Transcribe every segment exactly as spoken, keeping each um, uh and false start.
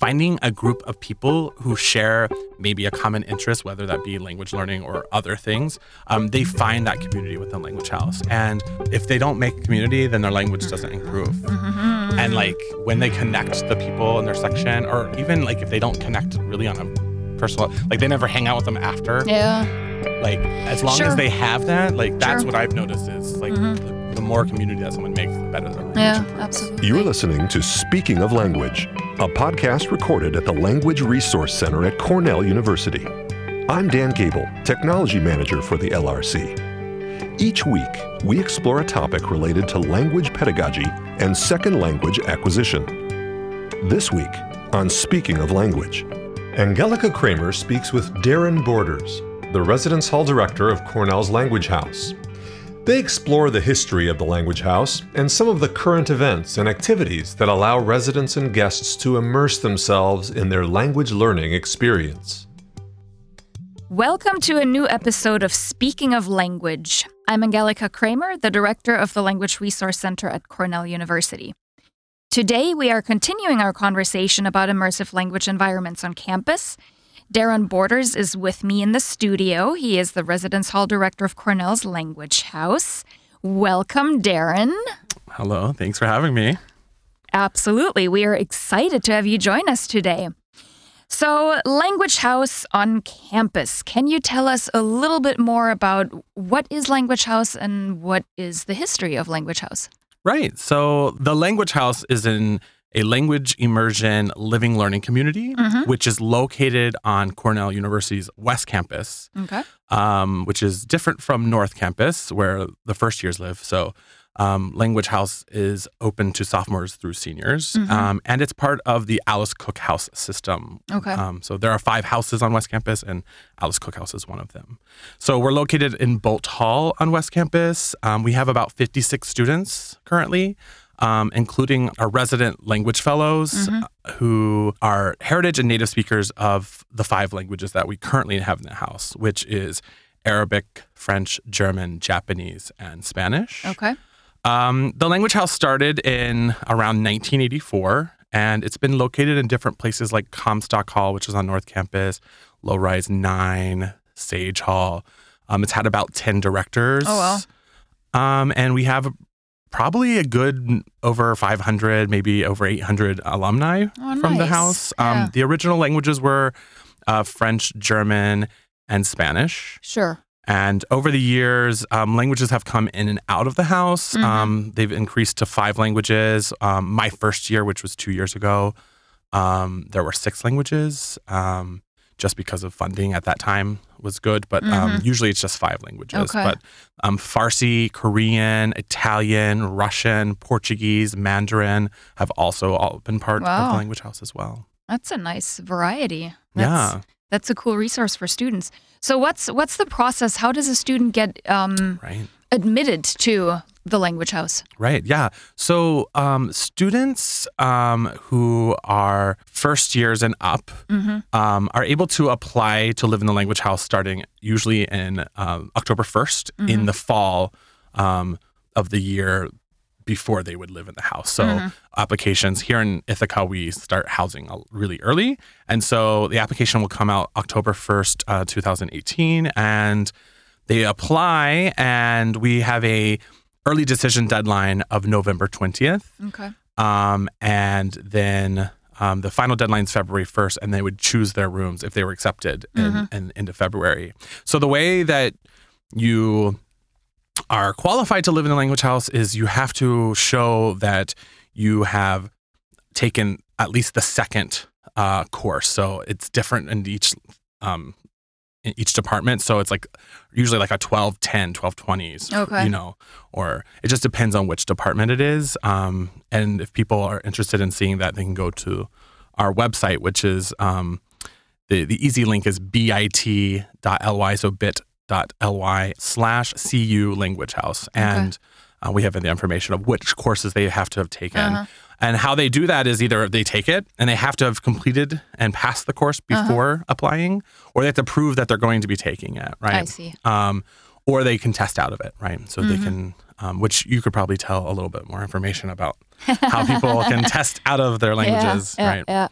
finding a group of people who share maybe a common interest, whether that be language learning or other things, um, they find that community within Language House. And if they don't make community, then their language doesn't improve. Mm-hmm. And like when they connect the people in their section, or even like if they don't connect really on a personal, like they never hang out with them after. Yeah. Like as long sure. as they have that, like that's sure. what I've noticed is like mm-hmm. the more community that someone makes, the better their language yeah, improves. Absolutely. You're listening to Speaking of Language, a podcast recorded at the Language Resource Center at Cornell University. I'm Dan Gable, Technology Manager for the L R C. Each week, we explore a topic related to language pedagogy and second language acquisition. This week, on Speaking of Language, Angelika Kraemer speaks with Derron Borders, the Residence Hall Director of Cornell's Language House. They explore the history of the Language House and some of the current events and activities that allow residents and guests to immerse themselves in their language learning experience. Welcome to a new episode of Speaking of Language. I'm Angelika Kraemer, the Director of the Language Resource Center at Cornell University. Today, we are continuing our conversation about immersive language environments on campus. Derron Borders is with me in the studio. He is the Residence Hall Director of Cornell's Language House. Welcome, Derron. Hello. Thanks for having me. Absolutely. We are excited to have you join us today. So, Language House on campus. Can you tell us a little bit more about what is Language House and what is the history of Language House? Right. So, the Language House is in a language immersion living learning community, mm-hmm. which is located on Cornell University's West Campus, okay. um, which is different from North Campus, where the first years live. So um, Language House is open to sophomores through seniors, mm-hmm. um, and it's part of the Alice Cook House system. Okay. Um, so there are five houses on West Campus, and Alice Cook House is one of them. So we're located in Bolt Hall on West Campus. Um, we have about fifty-six students currently, Um, including our resident language fellows mm-hmm. who are heritage and native speakers of the five languages that we currently have in the house, which is Arabic, French, German, Japanese, and Spanish. Okay. Um, the Language House started in around nineteen eighty-four, and it's been located in different places like Comstock Hall, which is on North Campus, Low Rise nine, Sage Hall. Um, it's had about ten directors. Oh, wow. Um, and we have probably a good over five hundred, maybe over eight hundred alumni oh, from nice. the house. Um, yeah. The original languages were uh, French, German, and Spanish. Sure. And over the years, um, languages have come in and out of the house. Mm-hmm. Um, they've increased to five languages. Um, my first year, which was two years ago, um, there were six languages. Um, just because of funding at that time was good, but mm-hmm. um, usually it's just five languages. Okay. But um, Farsi, Korean, Italian, Russian, Portuguese, Mandarin have also all been part wow. of the Language House as well. That's a nice variety. That's, yeah. That's a cool resource for students. So what's what's the process? How does a student get um, right. admitted to the Language House? Right, yeah. So um, students um, who are first years and up mm-hmm. um, are able to apply to live in the Language House starting usually in uh, October first mm-hmm. in the fall um, of the year before they would live in the house. So mm-hmm. applications here in Ithaca, we start housing really early. And so the application will come out October first, uh, two thousand eighteen, and they apply, and we have a early decision deadline of November twentieth. Okay. Um, and then um, the final deadline is February first, and they would choose their rooms if they were accepted mm-hmm. in, in, into February. So the way that you are qualified to live in the Language House is you have to show that you have taken at least the second uh, course. So it's different in each um, in each department. So it's like usually like a twelve ten, twelve twenties, okay. you know, or it just depends on which department it is. Um, and if people are interested in seeing that, they can go to our website, which is um, the, the easy link is bit dot l y, so bit.ly slash cu Language House. And okay. uh, we have the information of which courses they have to have taken. Uh-huh. And how they do that is either they take it and they have to have completed and passed the course before uh-huh. applying, or they have to prove that they're going to be taking it, right? I see. Um, or they can test out of it, right? So mm-hmm. they can, um, which you could probably tell a little bit more information about how people can test out of their languages, yeah, yeah, right? Yeah.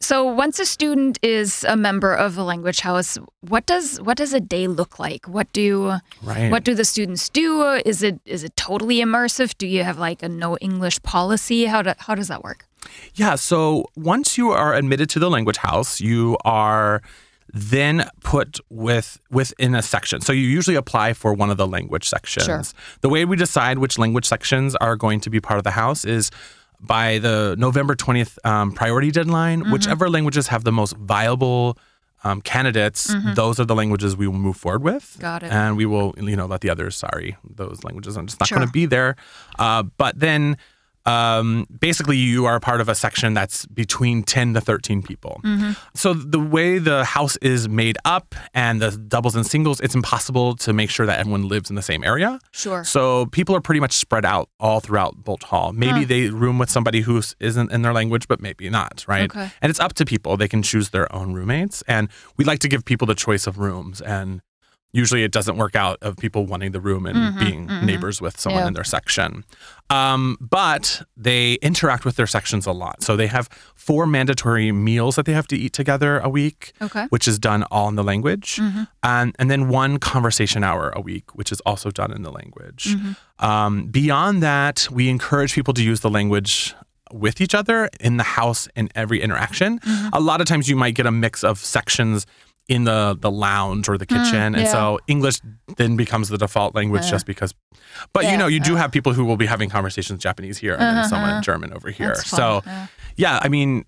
So once a student is a member of the Language House, what does what does a day look like? What do right. what do the students do? Is it is it totally immersive? Do you have like a no English policy? How do, how does that work? Yeah, so once you are admitted to the Language House, you are then put with within a section. So you usually apply for one of the language sections. Sure. The way we decide which language sections are going to be part of the house is by the November twentieth um, priority deadline, mm-hmm. whichever languages have the most viable um, candidates, mm-hmm. those are the languages we will move forward with. Got it. And we will, you know, let the others, sorry, those languages are just not sure. going to be there. Uh, but then Um, basically, you are part of a section that's between ten to thirteen people. Mm-hmm. So the way the house is made up and the doubles and singles, it's impossible to make sure that everyone lives in the same area. Sure. So people are pretty much spread out all throughout Bolt Hall. Maybe huh. they room with somebody who isn't in their language, but maybe not, right? Okay. And it's up to people. They can choose their own roommates. And we like to give people the choice of rooms. And usually it doesn't work out of people wanting the room and mm-hmm, being mm-hmm. neighbors with someone yep. in their section. Um, but they interact with their sections a lot. So they have four mandatory meals that they have to eat together a week, okay. which is done all in the language. Mm-hmm. And, and then one conversation hour a week, which is also done in the language. Mm-hmm. Um, beyond that, we encourage people to use the language with each other in the house in every interaction. Mm-hmm. A lot of times you might get a mix of sections in the, the lounge or the kitchen. Mm, yeah. And so English then becomes the default language uh, just because. But, yeah, you know, you do uh, have people who will be having conversations Japanese here and uh-huh, then someone in German over here. So, uh. yeah, I mean,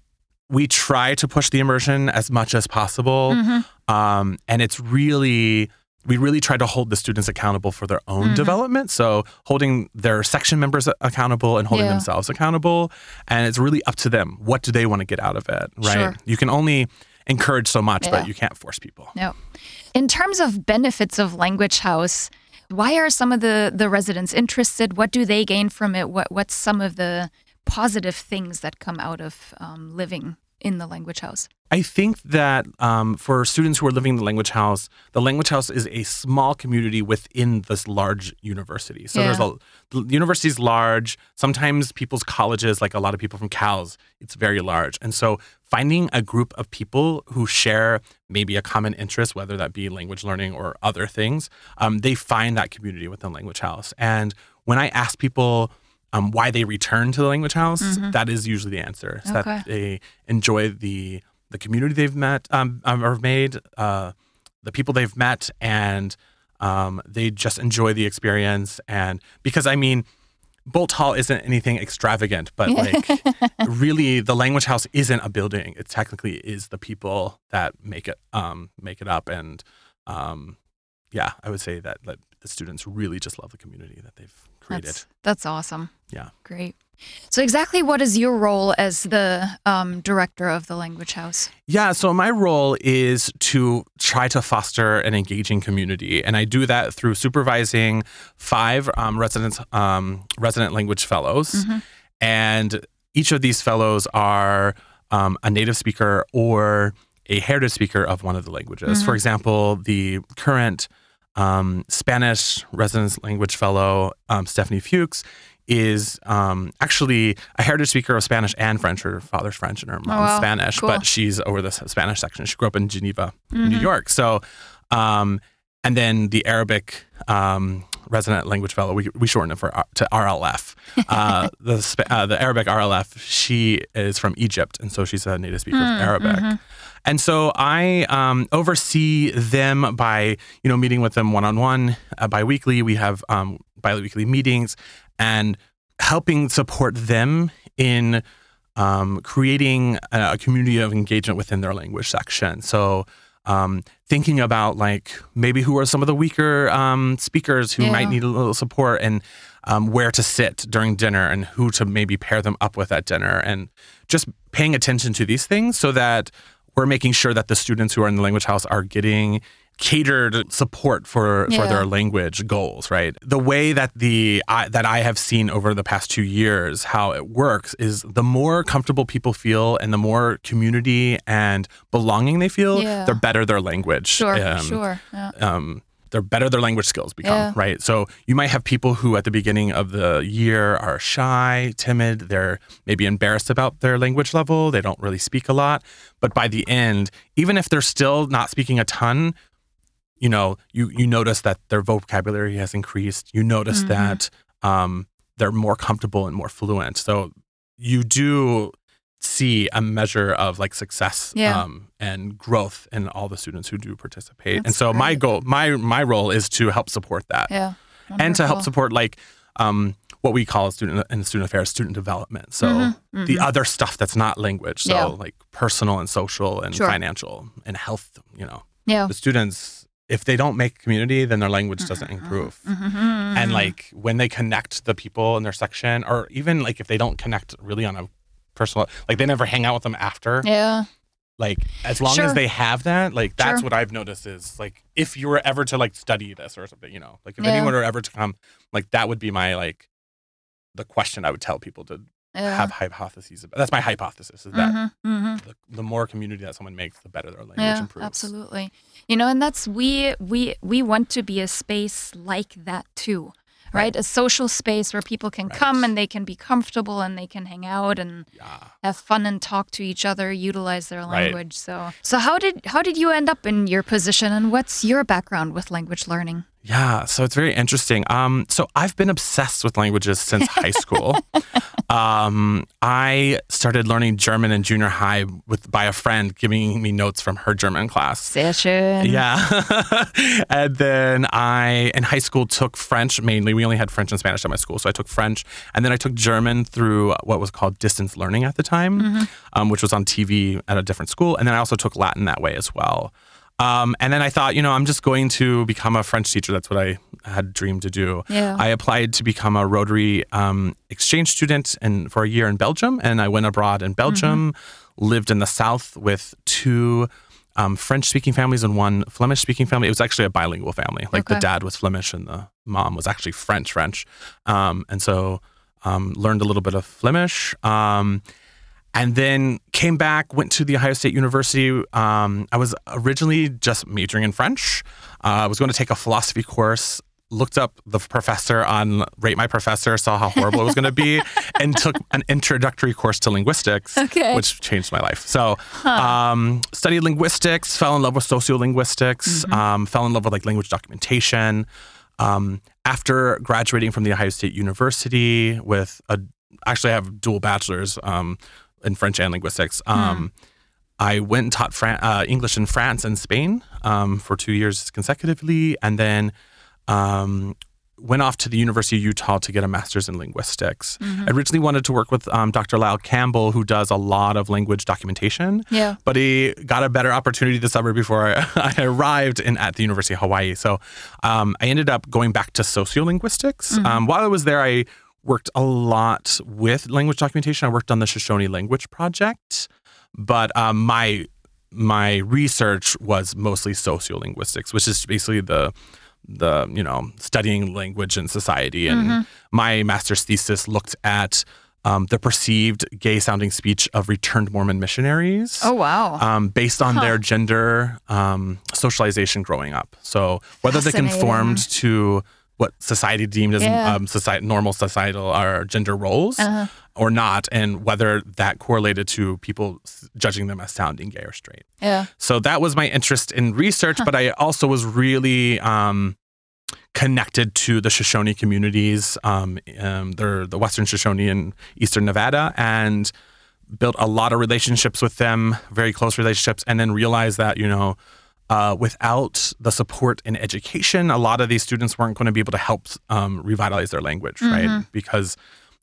we try to push the immersion as much as possible. Mm-hmm. Um, and it's really, we really try to hold the students accountable for their own mm-hmm. development. So holding their section members accountable and holding yeah. themselves accountable. And it's really up to them. What do they want to get out of it, right? Sure. You can only encourage so much, yeah. but you can't force people. No. In terms of benefits of Language House, why are some of the, the residents interested? What do they gain from it? What What's some of the positive things that come out of um, living in the Language House? I think that um, for students who are living in the Language House, the Language House is a small community within this large university. So yeah. there's a, the university's large. Sometimes people's colleges, like a lot of people from Cal's, it's very large. And so finding a group of people who share maybe a common interest, whether that be language learning or other things, um, they find that community within Language House. And when I ask people um, why they return to the Language House, mm-hmm. that is usually the answer. It's okay. that they enjoy the the community they've met um, or made, uh, the people they've met, and um, they just enjoy the experience. And because, I mean, Bolt Hall isn't anything extravagant, but like really the Language House isn't a building. It technically is the people that make it um, make it up. And um, yeah, I would say that, that the students really just love the community that they've created. That's, that's awesome. Yeah. Great. So exactly what is your role as the um, director of the Language House? Yeah, so my role is to try to foster an engaging community. And I do that through supervising five um, residents, um, resident language fellows. Mm-hmm. And each of these fellows are um, a native speaker or a heritage speaker of one of the languages. Mm-hmm. For example, the current um, Spanish resident language fellow, um, Stephanie Fuchs, is um, actually a heritage speaker of Spanish and French. Her father's French and her mom's oh, wow. Spanish, cool. but she's over the Spanish section. She grew up in Geneva, mm-hmm. New York. So, um, and then the Arabic um, resident language fellow, we, we shorten it for to R L F. Uh, the uh, the Arabic R L F, she is from Egypt, and so she's a native speaker mm, of Arabic. Mm-hmm. And so I um, oversee them by, you know, meeting with them one-on-one, uh, biweekly. We have um, biweekly meetings, and helping support them in um, creating a community of engagement within their language section. So um, thinking about like maybe who are some of the weaker um, speakers who yeah. might need a little support, and um, where to sit during dinner and who to maybe pair them up with at dinner, and just paying attention to these things so that we're making sure that the students who are in the Language House are getting catered support for, yeah. for their language goals, right? The way that the I, that I have seen over the past two years how it works is the more comfortable people feel and the more community and belonging they feel, yeah. the better their language. Sure, um, sure. Yeah. Um, the better their language skills become, yeah. right? So you might have people who at the beginning of the year are shy, timid, they're maybe embarrassed about their language level, they don't really speak a lot. But by the end, even if they're still not speaking a ton, you know, you, you notice that their vocabulary has increased. You notice mm-hmm. that um, they're more comfortable and more fluent. So you do see a measure of like success yeah. um, and growth in all the students who do participate. That's and so great. my goal, my my role is to help support that. Yeah. Wonderful. And to help support like um, what we call student in student affairs, student development. So mm-hmm. Mm-hmm. the other stuff that's not language. So yeah. like personal and social and sure. financial and health, you know, yeah. the students, if they don't make community, then their language doesn't improve. Mm-hmm. And like when they connect the people in their section, or even like if they don't connect really on a personal, like they never hang out with them after. Yeah. Like as long sure. as they have that, like that's sure. what I've noticed is like, if you were ever to like study this or something, you know, like if yeah. anyone were ever to come, like that would be my, like the question I would tell people to yeah. have hypotheses about. That's my hypothesis, is that mm-hmm, mm-hmm. The, the more community that someone makes, the better their language yeah, improves. Absolutely. You know, and that's we we we want to be a space like that too, right? right. A social space where people can right. come and they can be comfortable and they can hang out and yeah. have fun and talk to each other, utilize their language. Right. So so how did how did you end up in your position, and what's your background with language learning? Yeah, so it's very interesting. Um, so I've been obsessed with languages since high school. Um, I started learning German in junior high with by a friend giving me notes from her German class. Sehr schön. Yeah. And then I, in high school, took French mainly. We only had French and Spanish at my school, so I took French. And then I took German through what was called distance learning at the time, mm-hmm. um, which was on T V at a different school. And then I also took Latin that way as well. Um, and then I thought, you know, I'm just going to become a French teacher. That's what I had dreamed to do. Yeah. I applied to become a Rotary um, exchange student and for a year in Belgium. And I went abroad in Belgium, mm-hmm. lived in the South with two um, French-speaking families and one Flemish-speaking family. It was actually a bilingual family. Like okay. the dad was Flemish and the mom was actually French, French. Um, and so um, learned a little bit of Flemish. Um And then came back, went to the Ohio State University. Um, I was originally just majoring in French. Uh, I was going to take a philosophy course, looked up the professor on Rate My Professor, saw how horrible it was going to be, and took an introductory course to linguistics, okay. which changed my life. So huh. um, studied linguistics, fell in love with sociolinguistics, mm-hmm. um, fell in love with like language documentation. Um, after graduating from the Ohio State University with a, actually I have dual bachelor's, um, in French and linguistics. Um, mm. I went and taught Fran- uh, English in France and Spain um, for two years consecutively, and then um, went off to the University of Utah to get a master's in linguistics. Mm-hmm. I originally wanted to work with um, Doctor Lyle Campbell, who does a lot of language documentation, yeah. but he got a better opportunity this summer before I, I arrived in, at the University of Hawaii. So um, I ended up going back to sociolinguistics. Mm-hmm. Um, while I was there, I worked a lot with language documentation. I worked on the Shoshone Language Project, but um, my my research was mostly sociolinguistics, which is basically the the you know studying language and society. And mm-hmm. my master's thesis looked at um, the perceived gay-sounding speech of returned Mormon missionaries. Oh wow! Um, based on huh. their gender um, socialization growing up. So whether they conformed to what society deemed as yeah. um, society, normal societal or gender roles uh-huh. or not, and whether that correlated to people judging them as sounding gay or straight. Yeah. So that was my interest in research, huh. but I also was really um, connected to the Shoshone communities, um, um, they're the Western Shoshone in Eastern Nevada, and built a lot of relationships with them, very close relationships, and then realized that, you know, Uh, without the support in education, a lot of these students weren't going to be able to help um, revitalize their language, mm-hmm. right? Because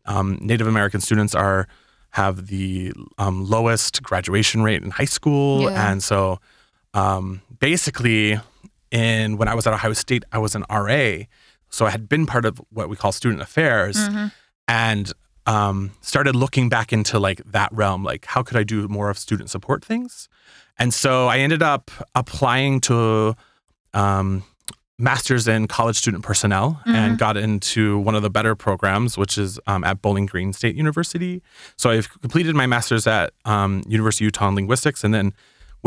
um, Native American students are have the um, lowest graduation rate in high school. Yeah. And so um, basically, in when I was at Ohio State, I was an R A. So I had been part of what we call student affairs. Mm-hmm. And um, started looking back into like that realm, like how could I do more of student support things? And so I ended up applying to um, master's in college student personnel mm-hmm. and got into one of the better programs, which is um, at Bowling Green State University. So I've completed my master's at um, University of Utah in linguistics, and then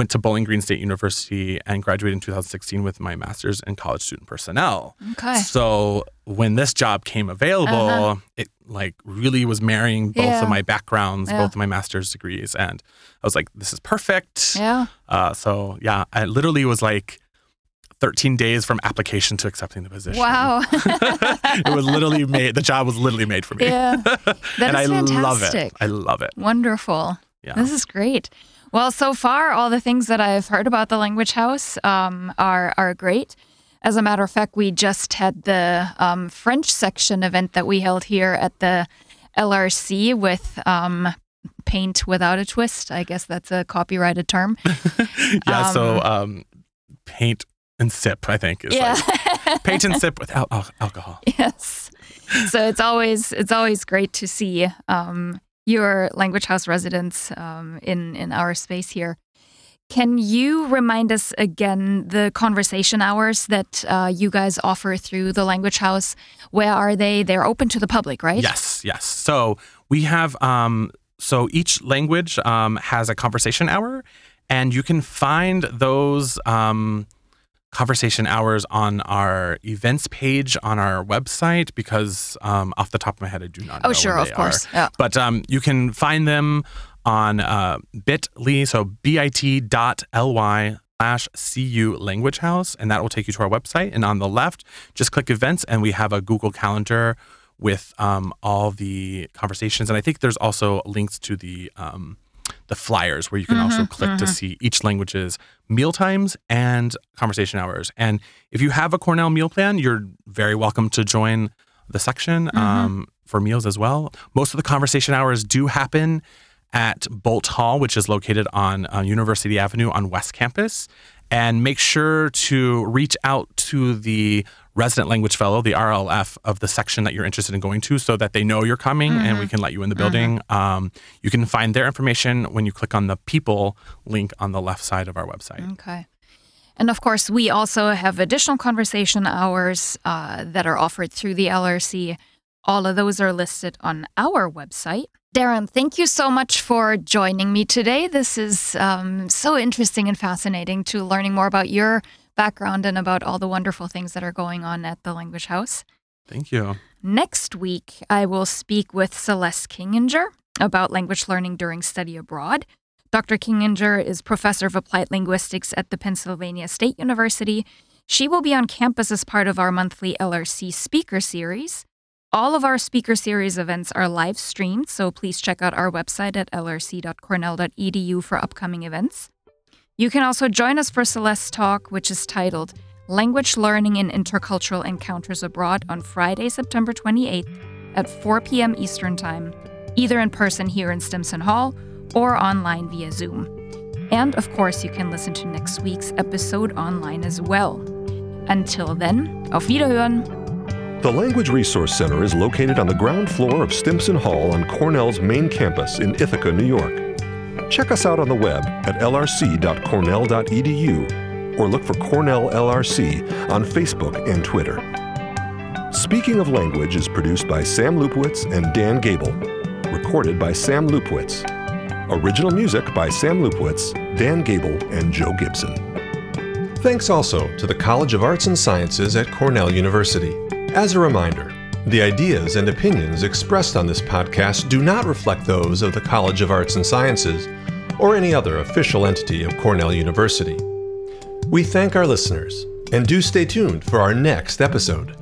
went to Bowling Green State University and graduated in two thousand sixteen with my master's in college student personnel. Okay. So when this job came available, uh-huh. it like really was marrying both yeah. of my backgrounds, yeah. both of my master's degrees. And I was like, this is perfect. Yeah. Uh, so yeah, I literally was like thirteen days from application to accepting the position. Wow. It was literally made, the job was literally made for me. Yeah. That and is I fantastic. love it. I love it. Wonderful. Yeah. This is great. Well, so far, all the things that I've heard about the Language House um, are are great. As a matter of fact, we just had the um, French section event that we held here at the L R C with um, Paint Without a Twist. I guess that's a copyrighted term. yeah, um, so um, paint and sip, I think. Is yeah. like paint and sip without al- alcohol. Yes. So it's always it's always great to see um your Language House residents um, in, in our space here. Can you remind us again the conversation hours that uh, you guys offer through the Language House? Where are they? They're open to the public, right? Yes, yes. So we have, um, so each language um, has a conversation hour, and you can find those um, conversation hours on our events page on our website, because um, off the top of my head, I do not know. Oh, sure, of course. Yeah. But um, you can find them on uh, bit dot l y, so bit.ly slash cu Language House, and that will take you to our website. And on the left, just click events, and we have a Google Calendar with um, all the conversations. And I think there's also links to the um, the flyers where you can mm-hmm, also click mm-hmm. to see each language's meal times and conversation hours. And if you have a Cornell meal plan, you're very welcome to join the section mm-hmm. um, for meals as well. Most of the conversation hours do happen at Bolt Hall, which is located on uh, University Avenue on West Campus. And make sure to reach out to the resident language fellow, the R L F of the section that you're interested in going to, so that they know you're coming mm-hmm. and we can let you in the building. Mm-hmm. Um, you can find their information when you click on the people link on the left side of our website. Okay. And of course, we also have additional conversation hours uh, that are offered through the L R C. All of those are listed on our website. Derron, thank you so much for joining me today. This is um, so interesting and fascinating to learning more about your background and about all the wonderful things that are going on at the Language House. Thank you. Next week, I will speak with Celeste Kinginger about language learning during study abroad. Doctor Kinginger is professor of applied linguistics at the Pennsylvania State University. She will be on campus as part of our monthly L R C speaker series. All of our speaker series events are live streamed, so please check out our website at l r c dot cornell dot e d u for upcoming events. You can also join us for Celeste's talk, which is titled Language Learning in Intercultural Encounters Abroad, on Friday, September twenty-eighth at four p.m. Eastern Time, either in person here in Stimson Hall or online via Zoom. And of course, you can listen to next week's episode online as well. Until then, auf Wiederhören! The Language Resource Center is located on the ground floor of Stimson Hall on Cornell's main campus in Ithaca, New York. Check us out on the web at l r c dot cornell dot e d u or look for Cornell L R C on Facebook and Twitter. Speaking of Language is produced by Sam Lupwitz and Dan Gable. Recorded by Sam Lupwitz. Original music by Sam Lupwitz, Dan Gable, and Joe Gibson. Thanks also to the College of Arts and Sciences at Cornell University. As a reminder, the ideas and opinions expressed on this podcast do not reflect those of the College of Arts and Sciences or any other official entity of Cornell University. We thank our listeners, and do stay tuned for our next episode.